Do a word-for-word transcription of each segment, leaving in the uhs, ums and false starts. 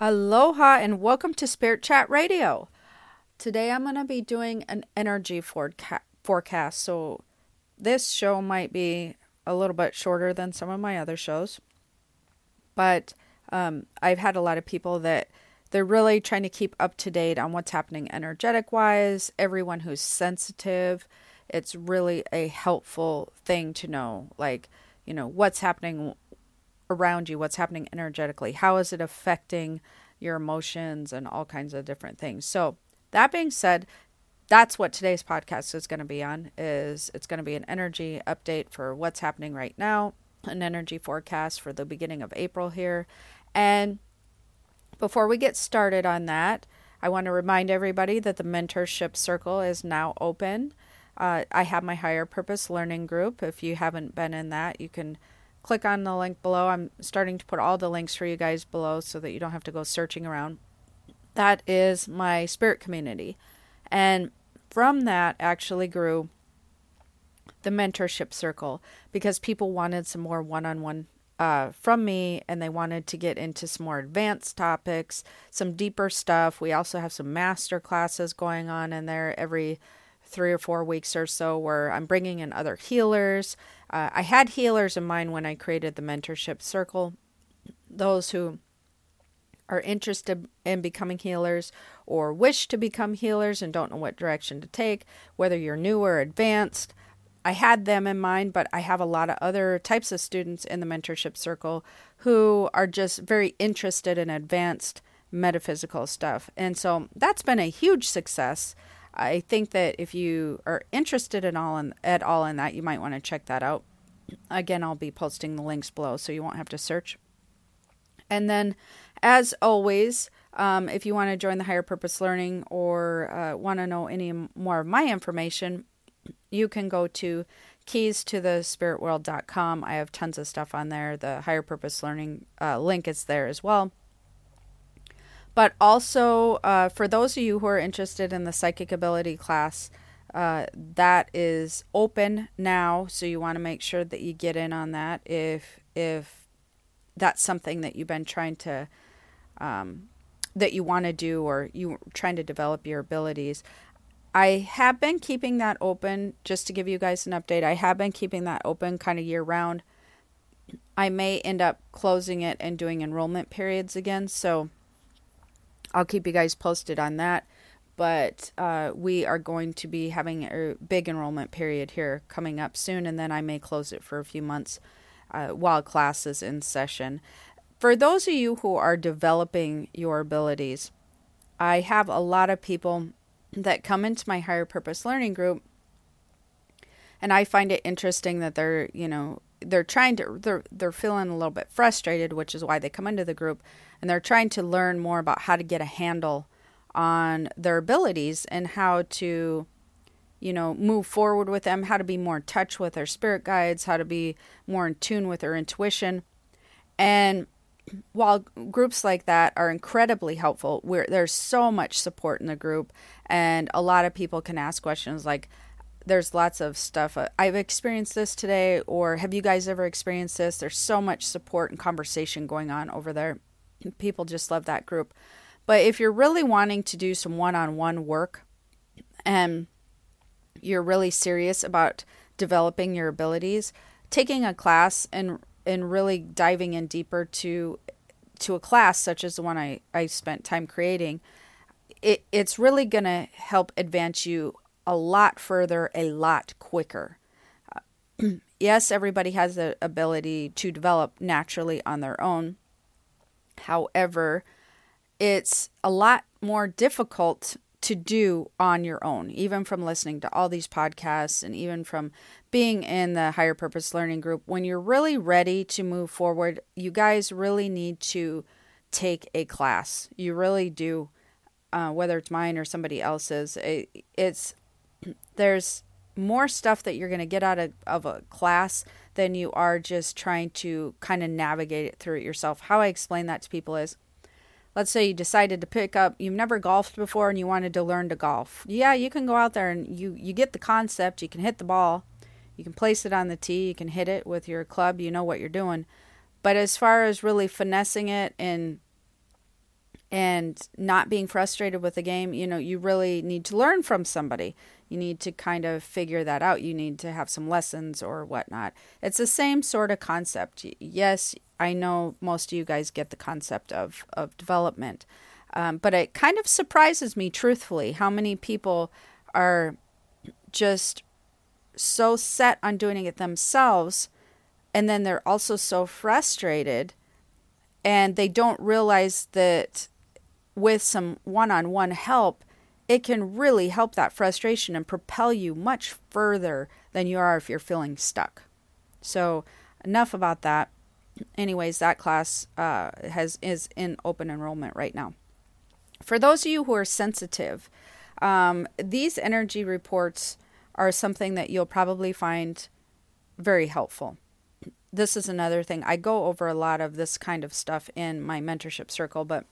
Aloha and welcome to Spirit Chat Radio. Today I'm going to be doing an energy foreca- forecast, so this show might be a little bit shorter than some of my other shows. But um, I've had a lot of people that they're really trying to keep up to date on what's happening energetic-wise, everyone who's sensitive. It's really a helpful thing to know, like, you know, what's happening around you, what's happening energetically, how is it affecting your emotions and all kinds of different things. So that being said, that's what today's podcast is going to be on. Is it's going to be an energy update for what's happening right now, an energy forecast for the beginning of April here. And before we get started on that, I want to remind everybody that the mentorship circle is now open. Uh, I have my Higher Purpose Learning group. If you haven't been in that, you can click on the link below. I'm starting to put all the links for you guys below so that you don't have to go searching around. That is my spirit community. And from that actually grew the mentorship circle because people wanted some more one-on-one uh, from me, and they wanted to get into some more advanced topics, some deeper stuff. We also have some master classes going on in there every three or four weeks or so where I'm bringing in other healers. Uh, I had healers in mind when I created the mentorship circle. Those who are interested in becoming healers or wish to become healers and don't know what direction to take, whether you're new or advanced. I had them in mind, but I have a lot of other types of students in the mentorship circle who are just very interested in advanced metaphysical stuff. And so that's been a huge success. I think that if you are interested in all in, at all in that, you might want to check that out. Again, I'll be posting the links below so you won't have to search. And then, as always, um, if you want to join the Higher Purpose Learning or uh, want to know any more of my information, you can go to keys to the spirit world dot com. I have tons of stuff on there. The Higher Purpose Learning uh, link is there as well. But also, uh, for those of you who are interested in the psychic ability class, uh, that is open now. So you want to make sure that you get in on that if if that's something that you've been trying to, um, that you want to do, or you're trying to develop your abilities. I have been keeping that open, just to give you guys an update. I have been keeping that open kind of year round. I may end up closing it and doing enrollment periods again. So I'll keep you guys posted on that, but uh, we are going to be having a big enrollment period here coming up soon, and then I may close it for a few months uh, while class is in session. For those of you who are developing your abilities, I have a lot of people that come into my Higher Purpose Learning group, and I find it interesting that they're, you know, they're trying to, they're, they're feeling a little bit frustrated, which is why they come into the group, and they're trying to learn more about how to get a handle on their abilities and how to, you know, move forward with them, how to be more in touch with their spirit guides, how to be more in tune with their intuition. And while groups like that are incredibly helpful, where there's so much support in the group and a lot of people can ask questions like, there's lots of stuff. I've experienced this today, or have you guys ever experienced this? There's so much support and conversation going on over there. People just love that group. But if you're really wanting to do some one-on-one work and you're really serious about developing your abilities, taking a class and and really diving in deeper to to a class such as the one I, I spent time creating, it, it's really going to help advance you a lot further, a lot quicker. Uh, yes, everybody has the ability to develop naturally on their own. However, it's a lot more difficult to do on your own, even from listening to all these podcasts and even from being in the Higher Purpose Learning group. When you're really ready to move forward, you guys really need to take a class. You really do, uh, whether it's mine or somebody else's. It, it's There's more stuff that you're going to get out of, of a class than you are just trying to kind of navigate it through it yourself. How I explain that to people is, let's say you decided to pick up, you've never golfed before and you wanted to learn to golf. Yeah, you can go out there and you, you get the concept, you can hit the ball, you can place it on the tee, you can hit it with your club, you know what you're doing. But as far as really finessing it and and not being frustrated with the game, you know, you really need to learn from somebody. You need to kind of figure that out. You need to have some lessons or whatnot. It's the same sort of concept. Yes, I know most of you guys get the concept of, of development, um, but it kind of surprises me, truthfully, how many people are just so set on doing it themselves, and then they're also so frustrated, and they don't realize that with some one-on-one help, it can really help that frustration and propel you much further than you are if you're feeling stuck. So enough about that. Anyways, that class uh, has is in open enrollment right now. For those of you who are sensitive, um, these energy reports are something that you'll probably find very helpful. This is another thing. I go over a lot of this kind of stuff in my mentorship circle, but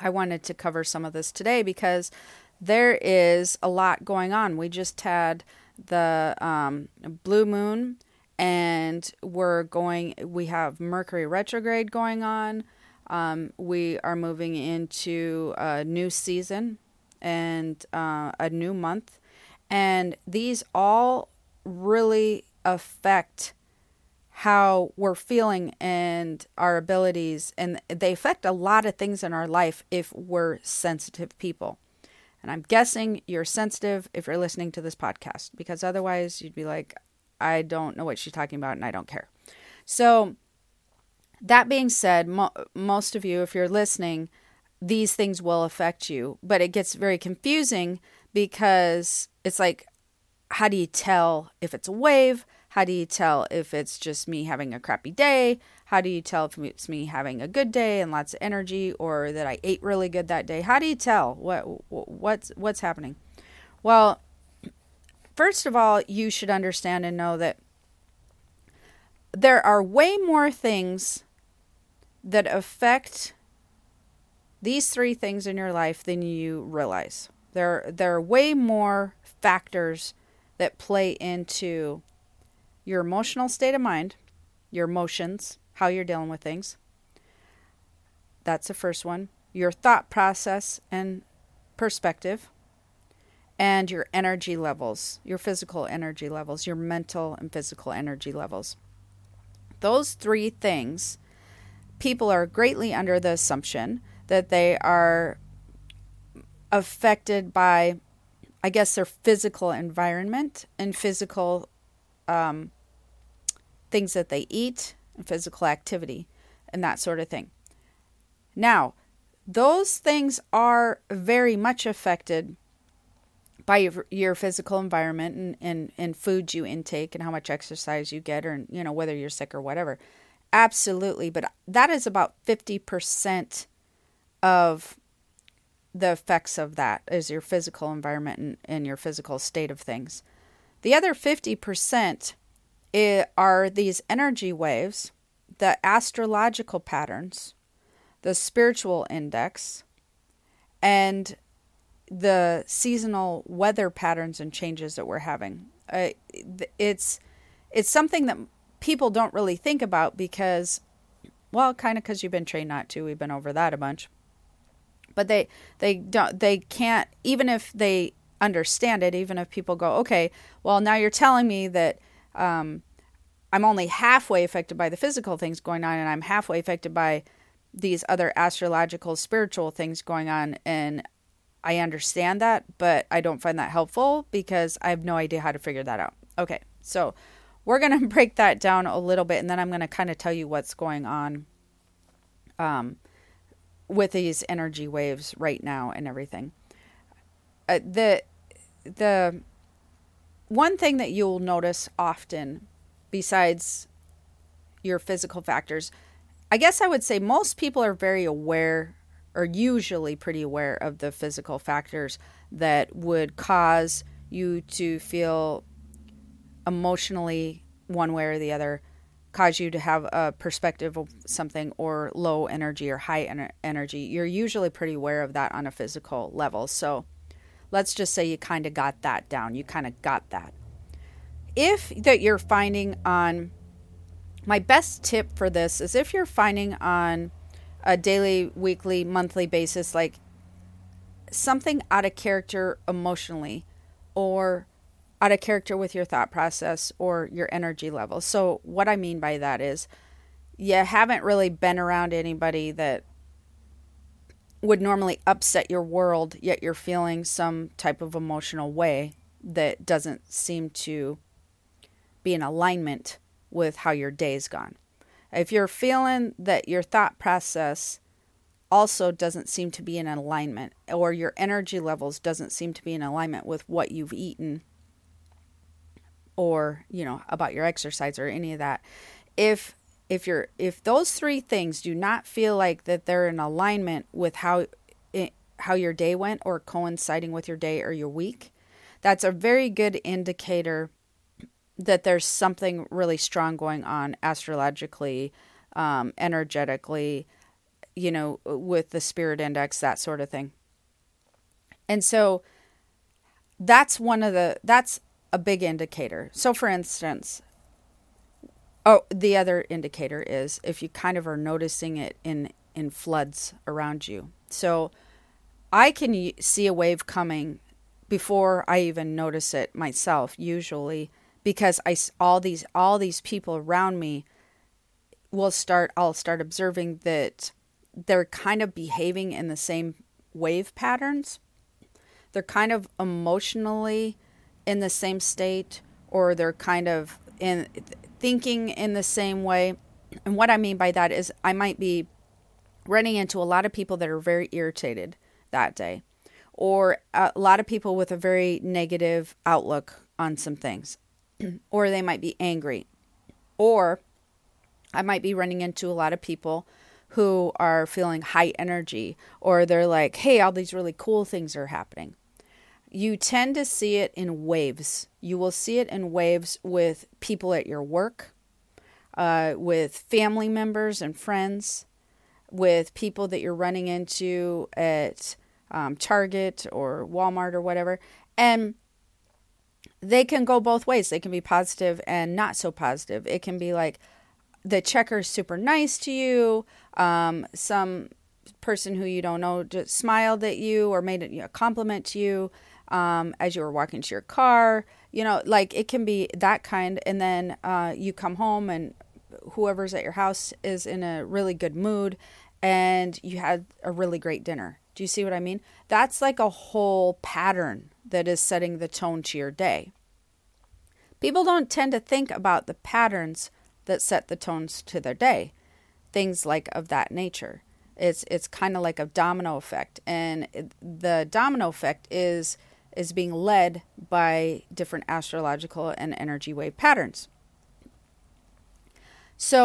I wanted to cover some of this today because there is a lot going on. We just had the um, blue moon, and we're going, we have Mercury retrograde going on. Um, we are moving into a new season and uh, a new month. And these all really affect how we're feeling and our abilities. And they affect a lot of things in our life if we're sensitive people. And I'm guessing you're sensitive if you're listening to this podcast, because otherwise you'd be like, I don't know what she's talking about and I don't care. So that being said, mo- most of you, if you're listening, these things will affect you. But it gets very confusing because it's like, how do you tell if it's a wave? How do you tell if it's just me having a crappy day? How do you tell if it's me having a good day and lots of energy, or that I ate really good that day? How do you tell what what's what's happening? Well, first of all, you should understand and know that there are way more things that affect these three things in your life than you realize. There, there are way more factors that play into your emotional state of mind, your emotions, how you're dealing with things. That's the first one. Your thought process and perspective, and your energy levels, your physical energy levels, your mental and physical energy levels. Those three things, people are greatly under the assumption that they are affected by, I guess, their physical environment and physical um, things that they eat and physical activity and that sort of thing. Now, those things are very much affected by your, your physical environment and, and, and food you intake and how much exercise you get, or, you know, whether you're sick or whatever. Absolutely. But that is about fifty percent of the effects of that is your physical environment and, and your physical state of things. The other fifty percent are these energy waves, the astrological patterns, the spiritual index, and the seasonal weather patterns and changes that we're having. Uh, it's it's something that people don't really think about because, well, kind of because you've been trained not to. We've been over that a bunch. But they, they don't, they can't, even if they understand it, even if people go, okay, well, now you're telling me that um, I'm only halfway affected by the physical things going on, and I'm halfway affected by these other astrological, spiritual things going on. And I understand that, but I don't find that helpful because I have no idea how to figure that out. Okay, so we're going to break that down a little bit, and then I'm going to kind of tell you what's going on Um. with these energy waves right now and everything. Uh, the the one thing that you'll notice often, besides your physical factors, I guess I would say most people are very aware, or usually pretty aware, of the physical factors that would cause you to feel emotionally one way or the other, cause you to have a perspective of something, or low energy or high ener- energy. You're usually pretty aware of that on a physical level. So let's just say you kind of got that down. You kind of got that. If that you're finding on, my best tip for this is if you're finding on a daily, weekly, monthly basis, like something out of character emotionally or out of character with your thought process or your energy level. So what I mean by that is you haven't really been around anybody that would normally upset your world, yet you're feeling some type of emotional way that doesn't seem to be in alignment with how your day's gone. If you're feeling that your thought process also doesn't seem to be in alignment, or your energy levels doesn't seem to be in alignment with what you've eaten, or, you know, about your exercise or any of that, if If you're, if those three things do not feel like that they're in alignment with how it, how your day went or coinciding with your day or your week, that's a very good indicator that there's something really strong going on astrologically, um, energetically, you know, with the spirit index, that sort of thing. And so that's one of the, that's a big indicator. So for instance, Oh, the other indicator is if you kind of are noticing it in, in floods around you. So I can see a wave coming before I even notice it myself, usually, because I, all these all these people around me will start, I'll start observing that they're kind of behaving in the same wave patterns. They're kind of emotionally in the same state, or they're kind of in... thinking in the same way. And what I mean by that is I might be running into a lot of people that are very irritated that day, or a lot of people with a very negative outlook on some things, or they might be angry, or I might be running into a lot of people who are feeling high energy, or they're like, hey, all these really cool things are happening. You tend to see it in waves. You will see it in waves with people at your work, uh, with family members and friends, with people that you're running into at um, Target or Walmart or whatever. And they can go both ways. They can be positive and not so positive. It can be like the checker's super nice to you. Um, some person who you don't know just smiled at you or made a compliment to you. Um, as you were walking to your car, you know, like it can be that kind. And then uh, you come home and whoever's at your house is in a really good mood and you had a really great dinner. Do you see what I mean? That's like a whole pattern that is setting the tone to your day. People don't tend to think about the patterns that set the tones to their day, things like of that nature. It's it's kind of like a domino effect. And it, the domino effect is... is being led by different astrological and energy wave patterns. So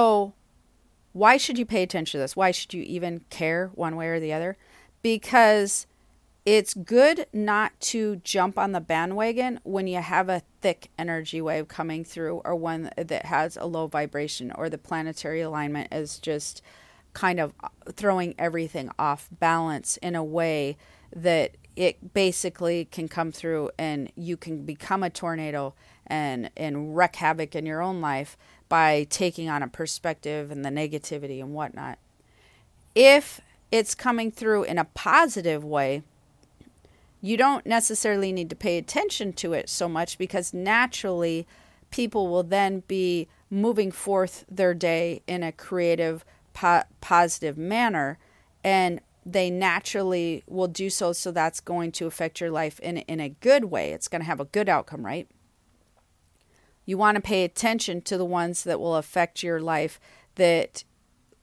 why should you pay attention to this? Why should you even care one way or the other? Because it's good not to jump on the bandwagon when you have a thick energy wave coming through, or one that has a low vibration, or the planetary alignment is just kind of throwing everything off balance in a way that it basically can come through and you can become a tornado and, and wreak havoc in your own life by taking on a perspective and the negativity and whatnot. If it's coming through in a positive way, you don't necessarily need to pay attention to it so much, because naturally people will then be moving forth their day in a creative, po- positive manner, and they naturally will do so. So that's going to affect your life in, in a good way. It's going to have a good outcome, right? You want to pay attention to the ones that will affect your life that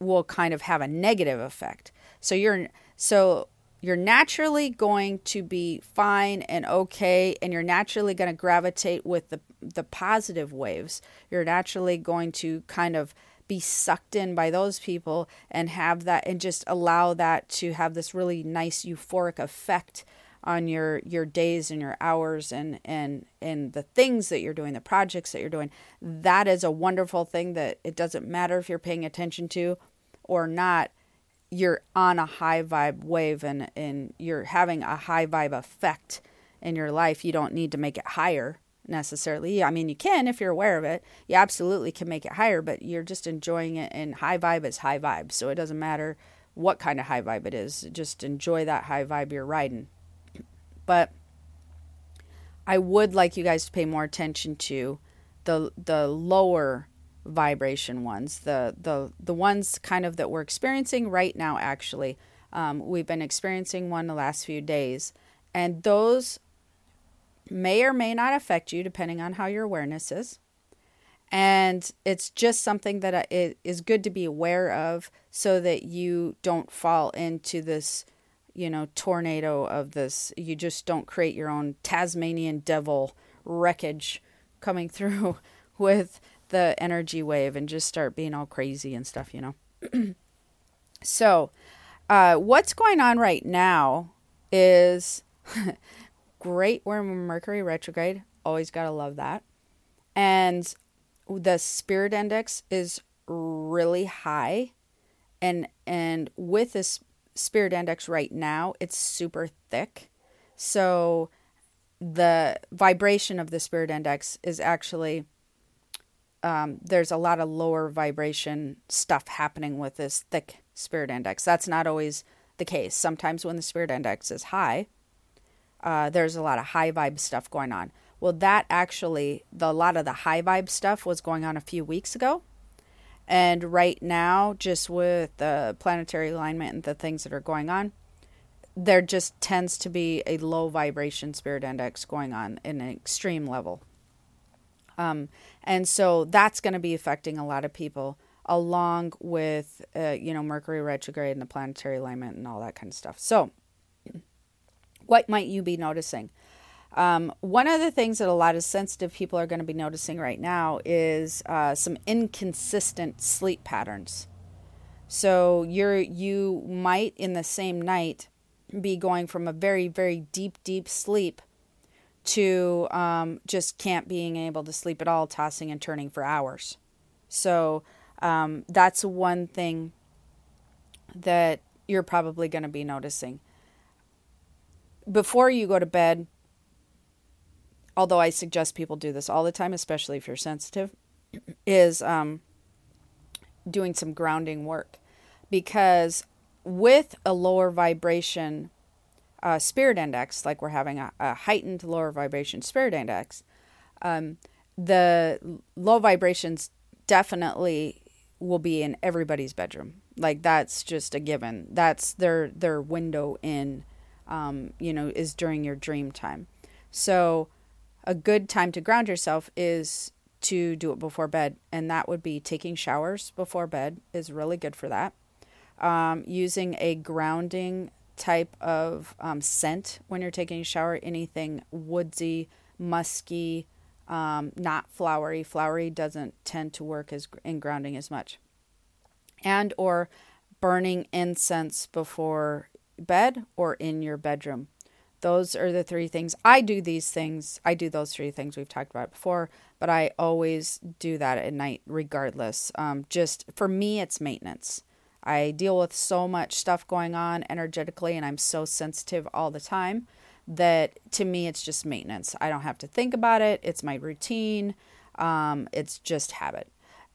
will kind of have a negative effect. So you're, so you're naturally going to be fine and okay, and you're naturally going to gravitate with the, the positive waves. You're naturally going to kind of be sucked in by those people and have that, and just allow that to have this really nice euphoric effect on your, your days and your hours and, and, and the things that you're doing, the projects that you're doing. That is a wonderful thing that it doesn't matter if you're paying attention to or not. You're on a high vibe wave, and, and you're having a high vibe effect in your life. You don't need to make it higher necessarily. I mean, you can, if you're aware of it, you absolutely can make it higher, but you're just enjoying it, and high vibe is high vibe. So it doesn't matter what kind of high vibe it is. Just enjoy that high vibe you're riding. But I would like you guys to pay more attention to the the lower vibration ones, the the the ones kind of that we're experiencing right now. Actually, um, we've been experiencing one the last few days, and those may or may not affect you depending on how your awareness is. And it's just something that it is good to be aware of so that you don't fall into this, you know, tornado of this. You just don't create your own Tasmanian devil wreckage coming through with the energy wave and just start being all crazy and stuff, you know. So, uh, what's going on right now is great. We're in Mercury retrograde. Always got to love that. And the spirit index is really high. And, and with this spirit index right now, it's super thick. So the vibration of the spirit index is actually, um, there's a lot of lower vibration stuff happening with this thick spirit index. That's not always the case. Sometimes when the spirit index is high, uh, there's a lot of high vibe stuff going on. Well, that actually, the, a lot of the high vibe stuff was going on a few weeks ago. And right now, just with the planetary alignment and the things that are going on, there just tends to be a low vibration spirit index going on in an extreme level. Um, and so that's going to be affecting a lot of people along with, uh, you know, Mercury retrograde and the planetary alignment and all that kind of stuff. So what might you be noticing? Um, one of the things that a lot of sensitive people are going to be noticing right now is uh, some inconsistent sleep patterns. So you're you might in the same night be going from a very, very deep, deep sleep to um, just can't being able to sleep at all, tossing and turning for hours. So um, that's one thing that you're probably going to be noticing. Before you go to bed, although I suggest people do this all the time, especially if you're sensitive, is um, doing some grounding work. Because with a lower vibration uh, spirit index, like we're having a, a heightened lower vibration spirit index, um, the low vibrations definitely will be in everybody's bedroom. Like that's just a given. That's their, their window in, um, you know, is during your dream time. So a good time to ground yourself is to do it before bed. And that would be taking showers before bed is really good for that. Um, using a grounding type of um, scent when you're taking a shower. Anything woodsy, musky, um, not flowery. Flowery doesn't tend to work as in grounding as much. And or burning incense before bed or in your bedroom. Those are the three things. I do these things. I do those three things we've talked about before, but I always do that at night regardless. Um, just for me, it's maintenance. I deal with so much stuff going on energetically, and I'm so sensitive all the time that to me, it's just maintenance. I don't have to think about it. It's my routine. Um, it's just habit.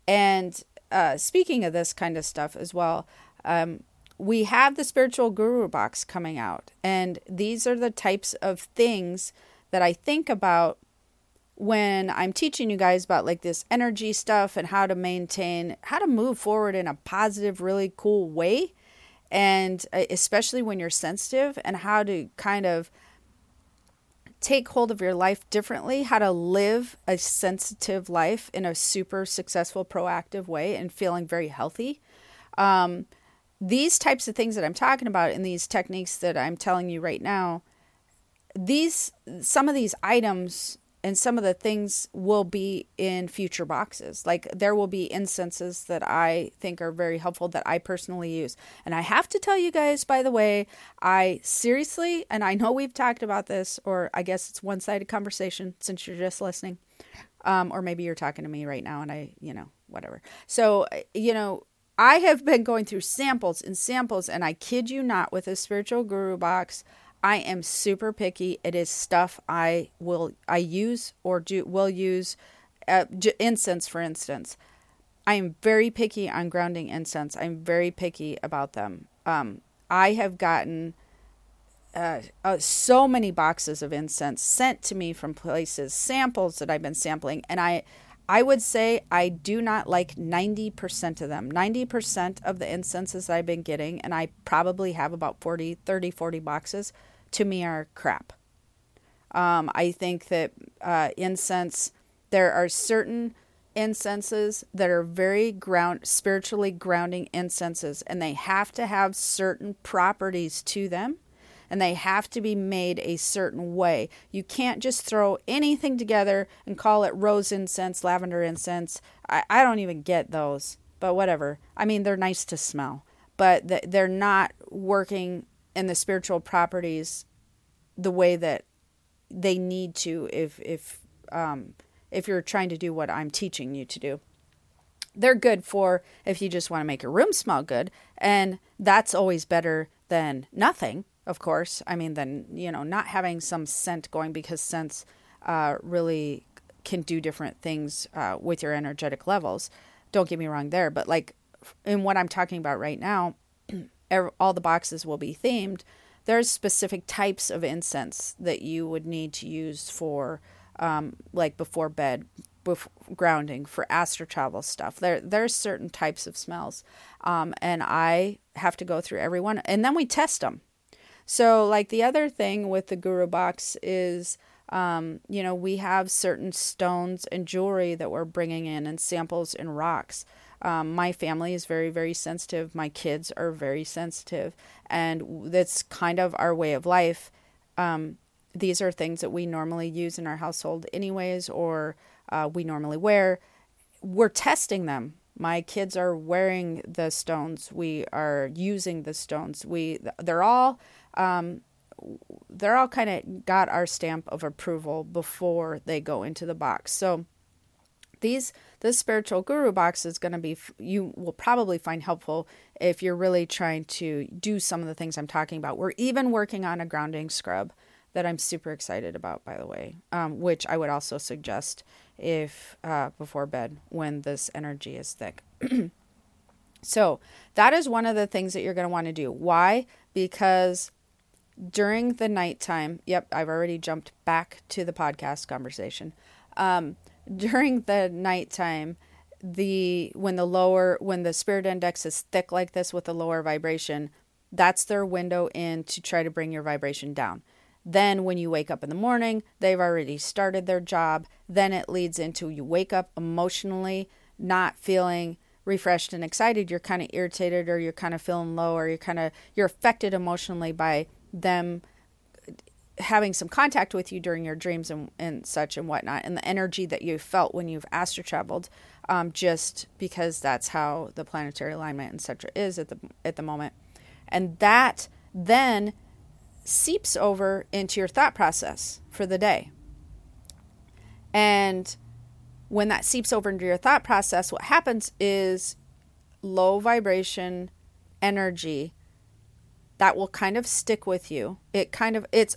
And uh, speaking of this kind of stuff as well, um, we have the Spiritual Guru Box coming out, and these are the types of things that I think about when I'm teaching you guys about like this energy stuff and how to maintain, how to move forward in a positive, really cool way. And especially when you're sensitive, and how to kind of take hold of your life differently, how to live a sensitive life in a super successful, proactive way and feeling very healthy. Um, These types of things that I'm talking about and these techniques that I'm telling you right now, these, some of these items and some of the things will be in future boxes. Like there will be incenses that I think are very helpful that I personally use. And I have to tell you guys, by the way, I seriously, and I know we've talked about this, or I guess it's one-sided conversation since you're just listening, um, or maybe you're talking to me right now and I, you know, whatever. So, you know, I have been going through samples and samples, and I kid you not, with a Spiritual Guru Box, I am super picky. It is stuff I will I use or do will use. Uh, j- incense, for instance, I am very picky on grounding incense. I'm very picky about them. Um, I have gotten uh, uh, so many boxes of incense sent to me from places, samples that I've been sampling, and I, I would say I do not like ninety percent of them. ninety percent of the incenses that I've been getting, and I probably have about forty, thirty, forty boxes, to me are crap. Um, I think that uh, incense, there are certain incenses that are very ground, spiritually grounding incenses, and they have to have certain properties to them, and they have to be made a certain way. You can't just throw anything together and call it rose incense, lavender incense. I, I don't even get those, but whatever. I mean, they're nice to smell, but th- they're not working in the spiritual properties the way that they need to if if um, if you're trying to do what I'm teaching you to do. They're good for if you just want to make your room smell good, and that's always better than nothing, of course. I mean, than, you know, not having some scent going, because scents uh, really can do different things uh, with your energetic levels. Don't get me wrong there, but like in what I'm talking about right now, all the boxes will be themed. There's specific types of incense that you would need to use for, um, like before bed, before grounding, for astral travel stuff. There, there's certain types of smells, um, and I have to go through every one, and then we test them. So, like the other thing with the Guru Box is, um, you know, we have certain stones and jewelry that we're bringing in, and samples and rocks. Um, my family is very, very sensitive. My kids are very sensitive. And that's kind of our way of life. Um, these are things that we normally use in our household anyways, or uh, we normally wear. We're testing them. My kids are wearing the stones. We are using the stones. We they're all um, they're all kind of got our stamp of approval before they go into the box. So These, this spiritual guru box is going to be, you will probably find helpful if you're really trying to do some of the things I'm talking about. We're even working on a grounding scrub that I'm super excited about, by the way, um, which I would also suggest if uh, before bed when this energy is thick. So that is one of the things that you're going to want to do. Why? Because during the nighttime, yep, I've already jumped back to the podcast conversation. Um, During the nighttime, the when the lower when the spirit index is thick like this with a lower vibration, that's their window in to try to bring your vibration down. Then when you wake up in the morning, they've already started their job. Then it leads into you wake up emotionally, not feeling refreshed and excited. You're kind of irritated, or you're kind of feeling low, or you're kind of you're affected emotionally by them having some contact with you during your dreams and, and such and whatnot, and the energy that you felt when you've astral traveled, um, just because that's how the planetary alignment and such is at the at the moment. And that then seeps over into your thought process for the day. And when that seeps over into your thought process, what happens is low vibration energy that will kind of stick with you. It kind of, it's,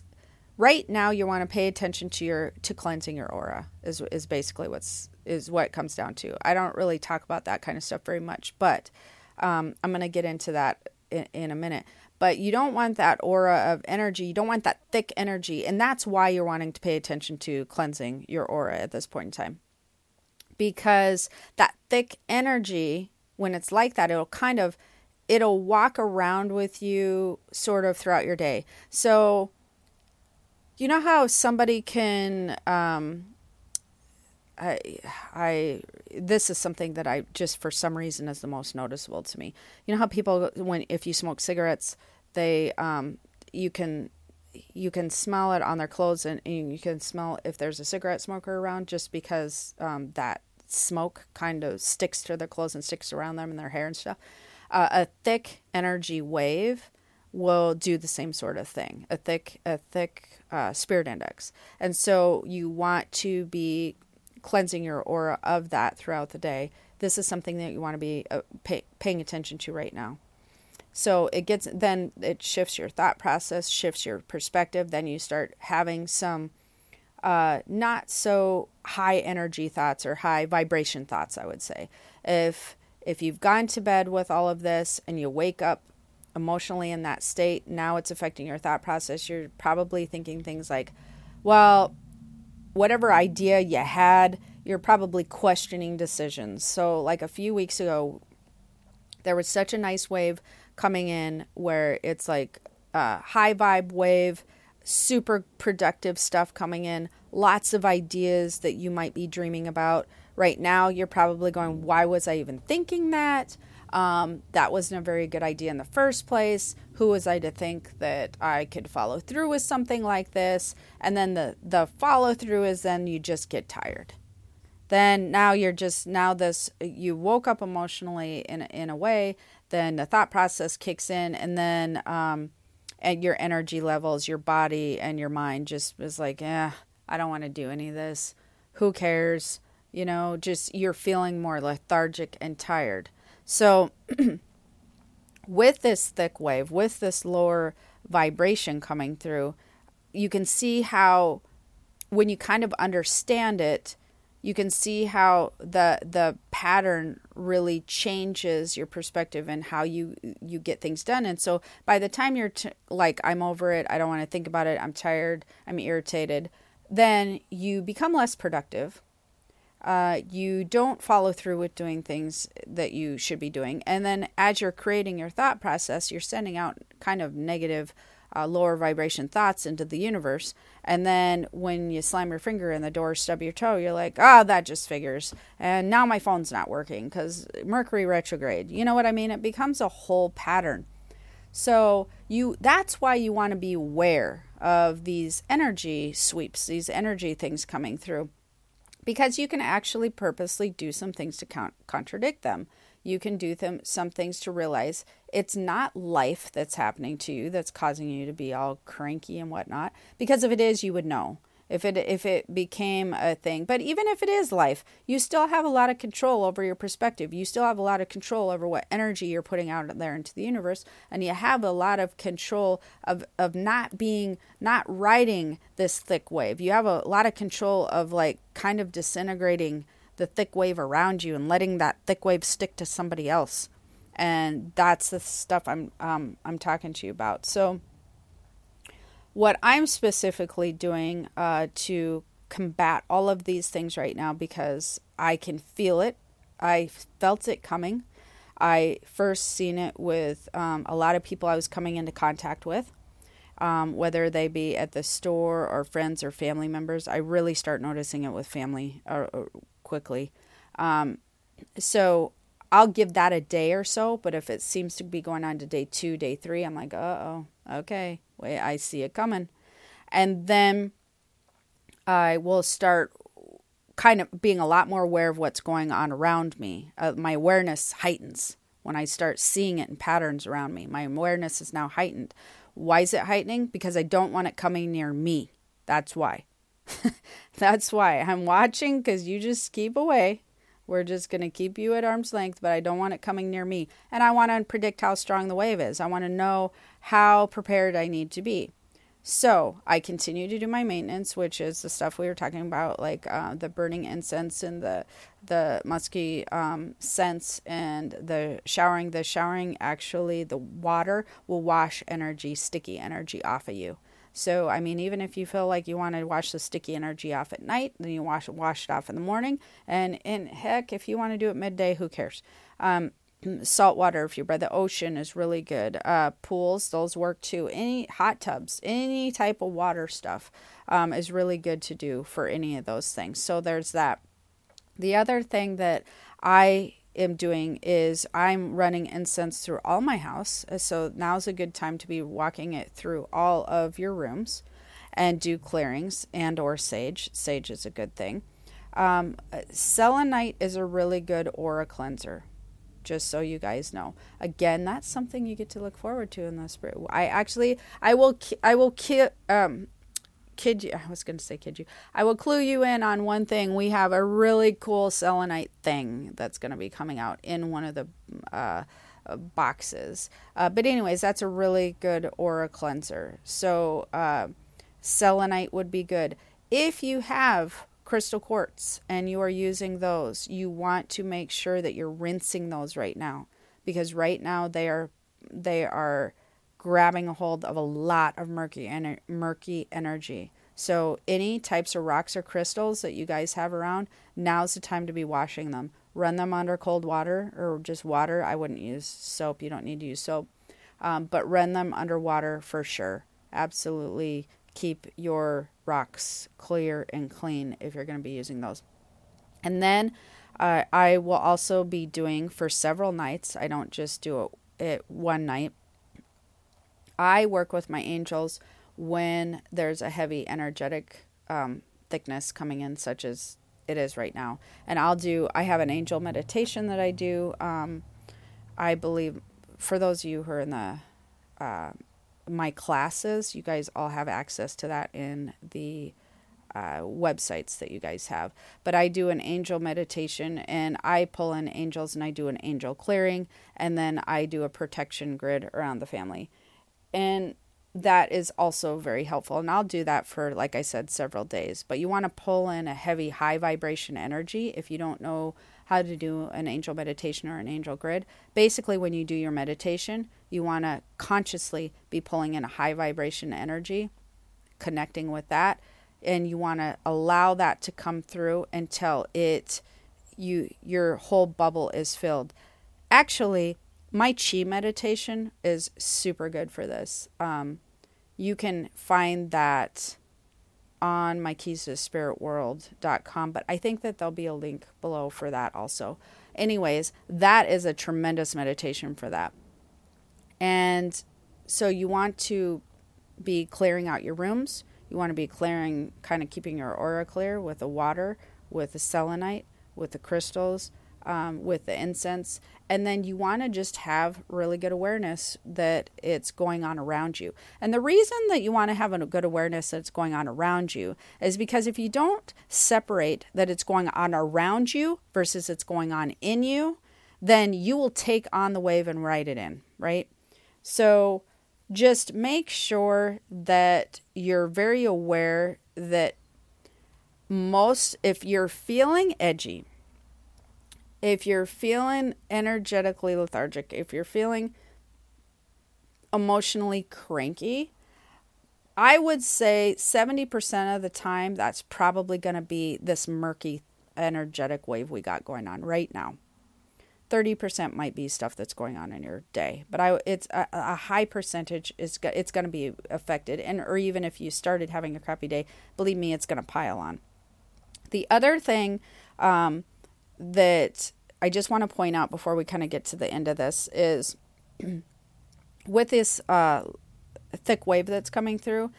right now, you want to pay attention to your to cleansing your aura is is basically what's is what it comes down to. I don't really talk about that kind of stuff very much, but um, I'm going to get into that in, in a minute. But you don't want that aura of energy. You don't want that thick energy, and that's why you're wanting to pay attention to cleansing your aura at this point in time, because that thick energy, when it's like that, it'll kind of it'll walk around with you sort of throughout your day. So, you know how somebody can, um, I, I, this is something that I just, for some reason, is the most noticeable to me. You know how people, when, if you smoke cigarettes, they, um, you can, you can smell it on their clothes, and, and you can smell if there's a cigarette smoker around, just because, um, that smoke kind of sticks to their clothes and sticks around them and their hair and stuff. Uh, a thick energy wave will do the same sort of thing, a thick, a thick uh, spirit index. And so you want to be cleansing your aura of that throughout the day. This is something that you want to be uh, pay, paying attention to right now. So it gets, then it shifts your thought process, shifts your perspective. Then you start having some uh, not so high energy thoughts, or high vibration thoughts, I would say. If, if you've gone to bed with all of this and you wake up emotionally in that state, now it's affecting your thought process. You're probably thinking things like, well, whatever idea you had, you're probably questioning decisions. So like a few weeks ago, there was such a nice wave coming in where it's like a high vibe wave, super productive stuff coming in, lots of ideas that you might be dreaming about. Right now, you're probably going, why was I even thinking that? Um, that wasn't a very good idea in the first place. Who was I to think that I could follow through with something like this? And then the, the follow through is then you just get tired. Then now you're just, now this, you woke up emotionally in, in a way, then the thought process kicks in, and then um, and your energy levels, your body and your mind just is like, eh, I don't want to do any of this. Who cares? You know, just you're feeling more lethargic and tired. So with this thick wave, with this lower vibration coming through, you can see how when you kind of understand it, you can see how the the pattern really changes your perspective and how you, you get things done. And so by the time you're t- like, I'm over it, I don't want to think about it, I'm tired, I'm irritated, then you become less productive. Uh, you don't follow through with doing things that you should be doing. And then as you're creating your thought process, you're sending out kind of negative, uh, lower vibration thoughts into the universe. And then when you slam your finger in the door, stub your toe, you're like, ah, oh, that just figures. And now my phone's not working because Mercury retrograde. You know what I mean? It becomes a whole pattern. So you that's why you want to be aware of these energy sweeps, these energy things coming through. Because you can actually purposely do some things to count, contradict them. You can do them, some things to realize it's not life that's happening to you that's causing you to be all cranky and whatnot. Because if it is, you would know. If it if it became a thing. But even if it is life, you still have a lot of control over your perspective. You still have a lot of control over what energy you're putting out there into the universe. And you have a lot of control of, of not being, not riding this thick wave. You have a lot of control of like kind of disintegrating the thick wave around you and letting that thick wave stick to somebody else. And that's the stuff I'm um, I'm talking to you about. So what I'm specifically doing uh, to combat all of these things right now, because I can feel it. I felt it coming. I first seen it with um, a lot of people I was coming into contact with, um, whether they be at the store or friends or family members. I really start noticing it with family or, or quickly. Um, so I'll give that a day or so. But if it seems to be going on to day two, day three, I'm like, uh-oh, okay. Way I see it coming. And then I will start kind of being a lot more aware of what's going on around me. Uh, my awareness heightens when I start seeing it in patterns around me. My awareness is now heightened. Why is it heightening? Because I don't want it coming near me. That's why. That's why I'm watching, because you just keep away. We're just going to keep you at arm's length, but I don't want it coming near me. And I want to predict how strong the wave is. I want to know how prepared I need to be. So I continue to do my maintenance, which is the stuff we were talking about, like uh, the burning incense and the the musky um, scents and the showering. The showering, actually, the water will wash energy, sticky energy off of you. So, I mean, even if you feel like you want to wash the sticky energy off at night, then you wash, wash it off in the morning. And, and heck, if you want to do it midday, who cares? Um, salt water, if you're by the ocean, is really good. Uh, pools, those work too. Any hot tubs, any type of water stuff um, is really good to do for any of those things. So there's that. The other thing that I am doing is I'm running incense through all my house. So now's a good time to be walking it through all of your rooms and do clearings and or sage. Sage is a good thing. Um, selenite is a really good aura cleanser, just so you guys know. Again, that's something you get to look forward to in the spirit. I actually, I will, I will, um, kid you, I was going to say kid you, I will clue you in on one thing. We have a really cool selenite thing that's going to be coming out in one of the uh, boxes. Uh, but anyways, that's a really good aura cleanser. So uh, selenite would be good. If you have crystal quartz and you are using those, you want to make sure that you're rinsing those right now, because right now they are they are grabbing a hold of a lot of murky ener- murky energy. So any types of rocks or crystals that you guys have around, now's the time to be washing them. Run them under cold water or just water. I wouldn't use soap. You don't need to use soap. Um, but run them under water for sure. Absolutely keep your rocks clear and clean if you're going to be using those. And then uh, I will also be doing for several nights. I don't just do it, it one night. I work with my angels when there's a heavy energetic um, thickness coming in, such as it is right now. And I'll do, I have an angel meditation that I do. Um, I believe for those of you who are in the, uh, my classes, you guys all have access to that in the uh, websites that you guys have. But I do an angel meditation and I pull in angels and I do an angel clearing. And then I do a protection grid around the family. And that is also very helpful. And I'll do that for, like I said, several days. But you want to pull in a heavy, high vibration energy if you don't know how to do an angel meditation or an angel grid. Basically, when you do your meditation, you want to consciously be pulling in a high vibration energy, connecting with that. And you want to allow that to come through until it, you, your whole bubble is filled. Actually, my chi meditation is super good for this. Um, you can find that on my keys to the spirit world dot com, but I think that there'll be a link below for that also. Anyways, that is a tremendous meditation for that. And so you want to be clearing out your rooms. You want to be clearing, kind of keeping your aura clear with the water, with the selenite, with the crystals, Um, with the incense. And then you want to just have really good awareness that it's going on around you. And the reason that you want to have a good awareness that it's going on around you is because if you don't separate that it's going on around you versus it's going on in you, then you will take on the wave and ride it in, right? So just make sure that you're very aware that most, if you're feeling edgy, if you're feeling energetically lethargic, if you're feeling emotionally cranky, I would say seventy percent of the time, that's probably going to be this murky energetic wave we got going on right now. thirty percent might be stuff that's going on in your day, but I, it's a, a high percentage is it's going to be affected. And, or even if you started having a crappy day, believe me, it's going to pile on. The other thing, um, that I just want to point out before we kind of get to the end of this is with this uh, thick wave that's coming through,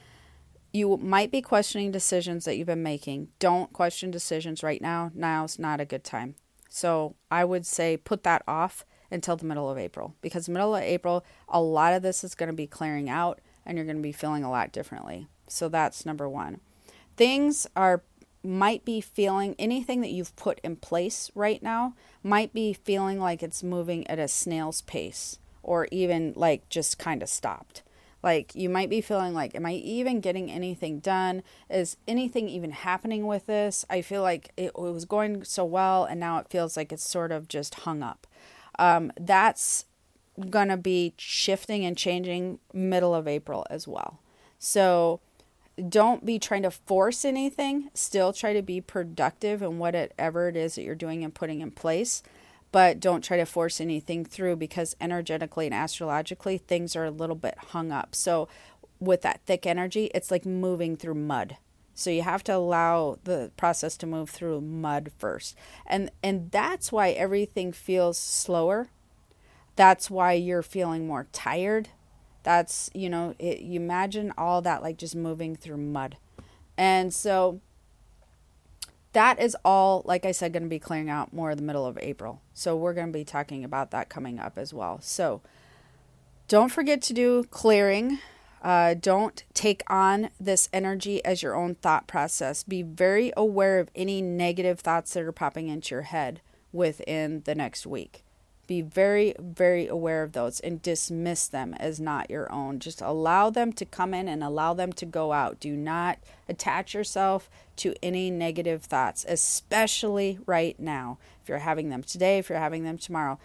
you might be questioning decisions that you've been making. Don't question decisions right now. Now's not a good time. So I would say put that off until the middle of April, because the middle of April, a lot of this is going to be clearing out and you're going to be feeling a lot differently. So that's number one. Things are might be feeling, anything that you've put in place right now might be feeling like it's moving at a snail's pace, or even like just kind of stopped. Like you might be feeling like, am I even getting anything done? Is anything even happening with this? I feel like it, it was going so well and now it feels like it's sort of just hung up. Um, that's going to be shifting and changing middle of April as well. So don't be trying to force anything. Still try to be productive in whatever it is that you're doing and putting in place. But don't try to force anything through, because energetically and astrologically, things are a little bit hung up. So with that thick energy, it's like moving through mud. So you have to allow the process to move through mud first. And and that's why everything feels slower. That's why you're feeling more tired. That's, you know, it, you imagine all that, like just moving through mud. And so that is all, like I said, going to be clearing out more in the middle of April. So we're going to be talking about that coming up as well. So don't forget to do clearing. Uh, don't take on this energy as your own thought process. Be very aware of any negative thoughts that are popping into your head within the next week. Be very, very aware of those and dismiss them as not your own. Just allow them to come in and allow them to go out. Do not attach yourself to any negative thoughts, especially right now. If you're having them today, if you're having them tomorrow,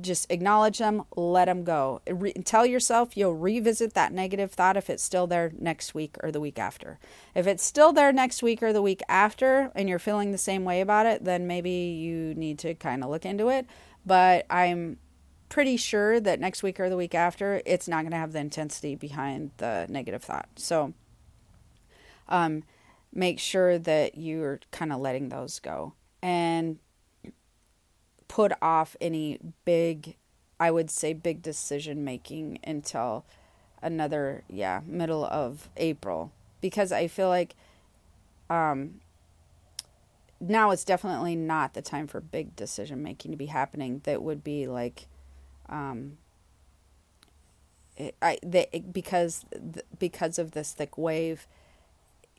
just acknowledge them, let them go. Re- tell yourself you'll revisit that negative thought if it's still there next week or the week after. If it's still there next week or the week after and you're feeling the same way about it, then maybe you need to kind of look into it. But I'm pretty sure that next week or the week after, it's not going to have the intensity behind the negative thought. So um, make sure that you're kind of letting those go. And put off any big, I would say big decision making until another, yeah, middle of April. Because I feel like um, now it's definitely not the time for big decision making to be happening. That would be like, um, it, I the, it, because the, because of this thick wave,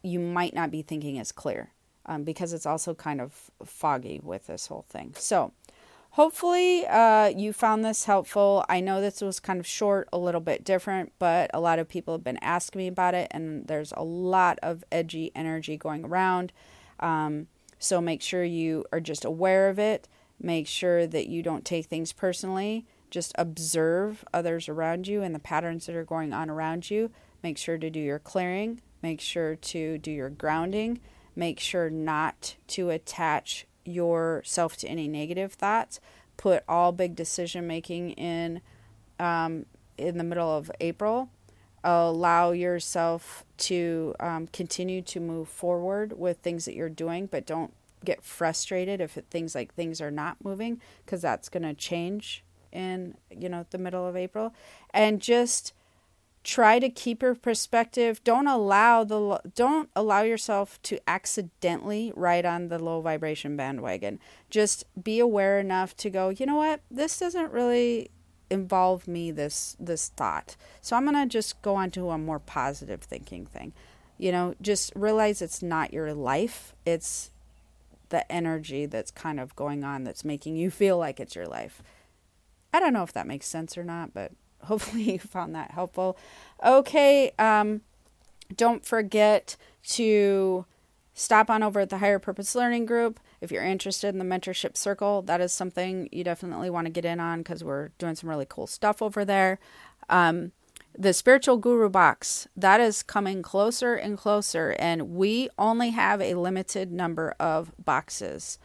you might not be thinking as clear um, because it's also kind of foggy with this whole thing. So hopefully uh, you found this helpful. I know this was kind of short, a little bit different, but a lot of people have been asking me about it, and there's a lot of edgy energy going around. Um, so make sure you are just aware of it. Make sure that you don't take things personally. Just observe others around you and the patterns that are going on around you. Make sure to do your clearing. Make sure to do your grounding. Make sure not to attach yourself to any negative thoughts. Put all big decision making in um, in the middle of April. Allow yourself to um, continue to move forward with things that you're doing, but don't get frustrated if it, things like things are not moving, because that's going to change in you know the middle of April. And just try to keep your perspective. Don't allow the don't allow yourself to accidentally ride on the low vibration bandwagon. Just be aware enough to go, you know what? This doesn't really involve me, this this thought. So I'm going to just go on to a more positive thinking thing. You know, just realize it's not your life. It's the energy that's kind of going on that's making you feel like it's your life. I don't know if that makes sense or not, but hopefully you found that helpful. Okay, um, don't forget to stop on over at the Higher Purpose Learning Group. If you're interested in the mentorship circle, that is something you definitely want to get in on, because we're doing some really cool stuff over there. Um, the Spiritual Guru Box, that is coming closer and closer, and we only have a limited number of boxes.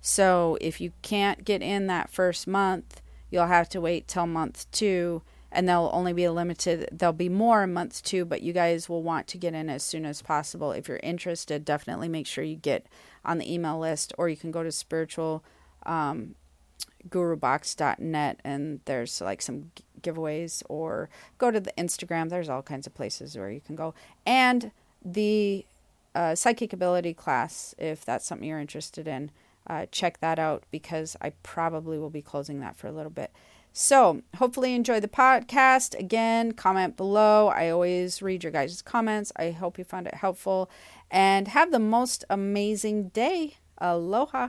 So if you can't get in that first month, you'll have to wait till month two. And there'll only be a limited, there'll be more in month two, but you guys will want to get in as soon as possible. If you're interested, definitely make sure you get on the email list, or you can go to spiritual gurubox dot net, and there's like some giveaways, or go to the Instagram. There's all kinds of places where you can go. And the uh, psychic ability class, if that's something you're interested in, uh, check that out, because I probably will be closing that for a little bit. So hopefully you enjoy the podcast. Again, comment below. I always read your guys' comments. I hope you found it helpful, and have the most amazing day. Aloha.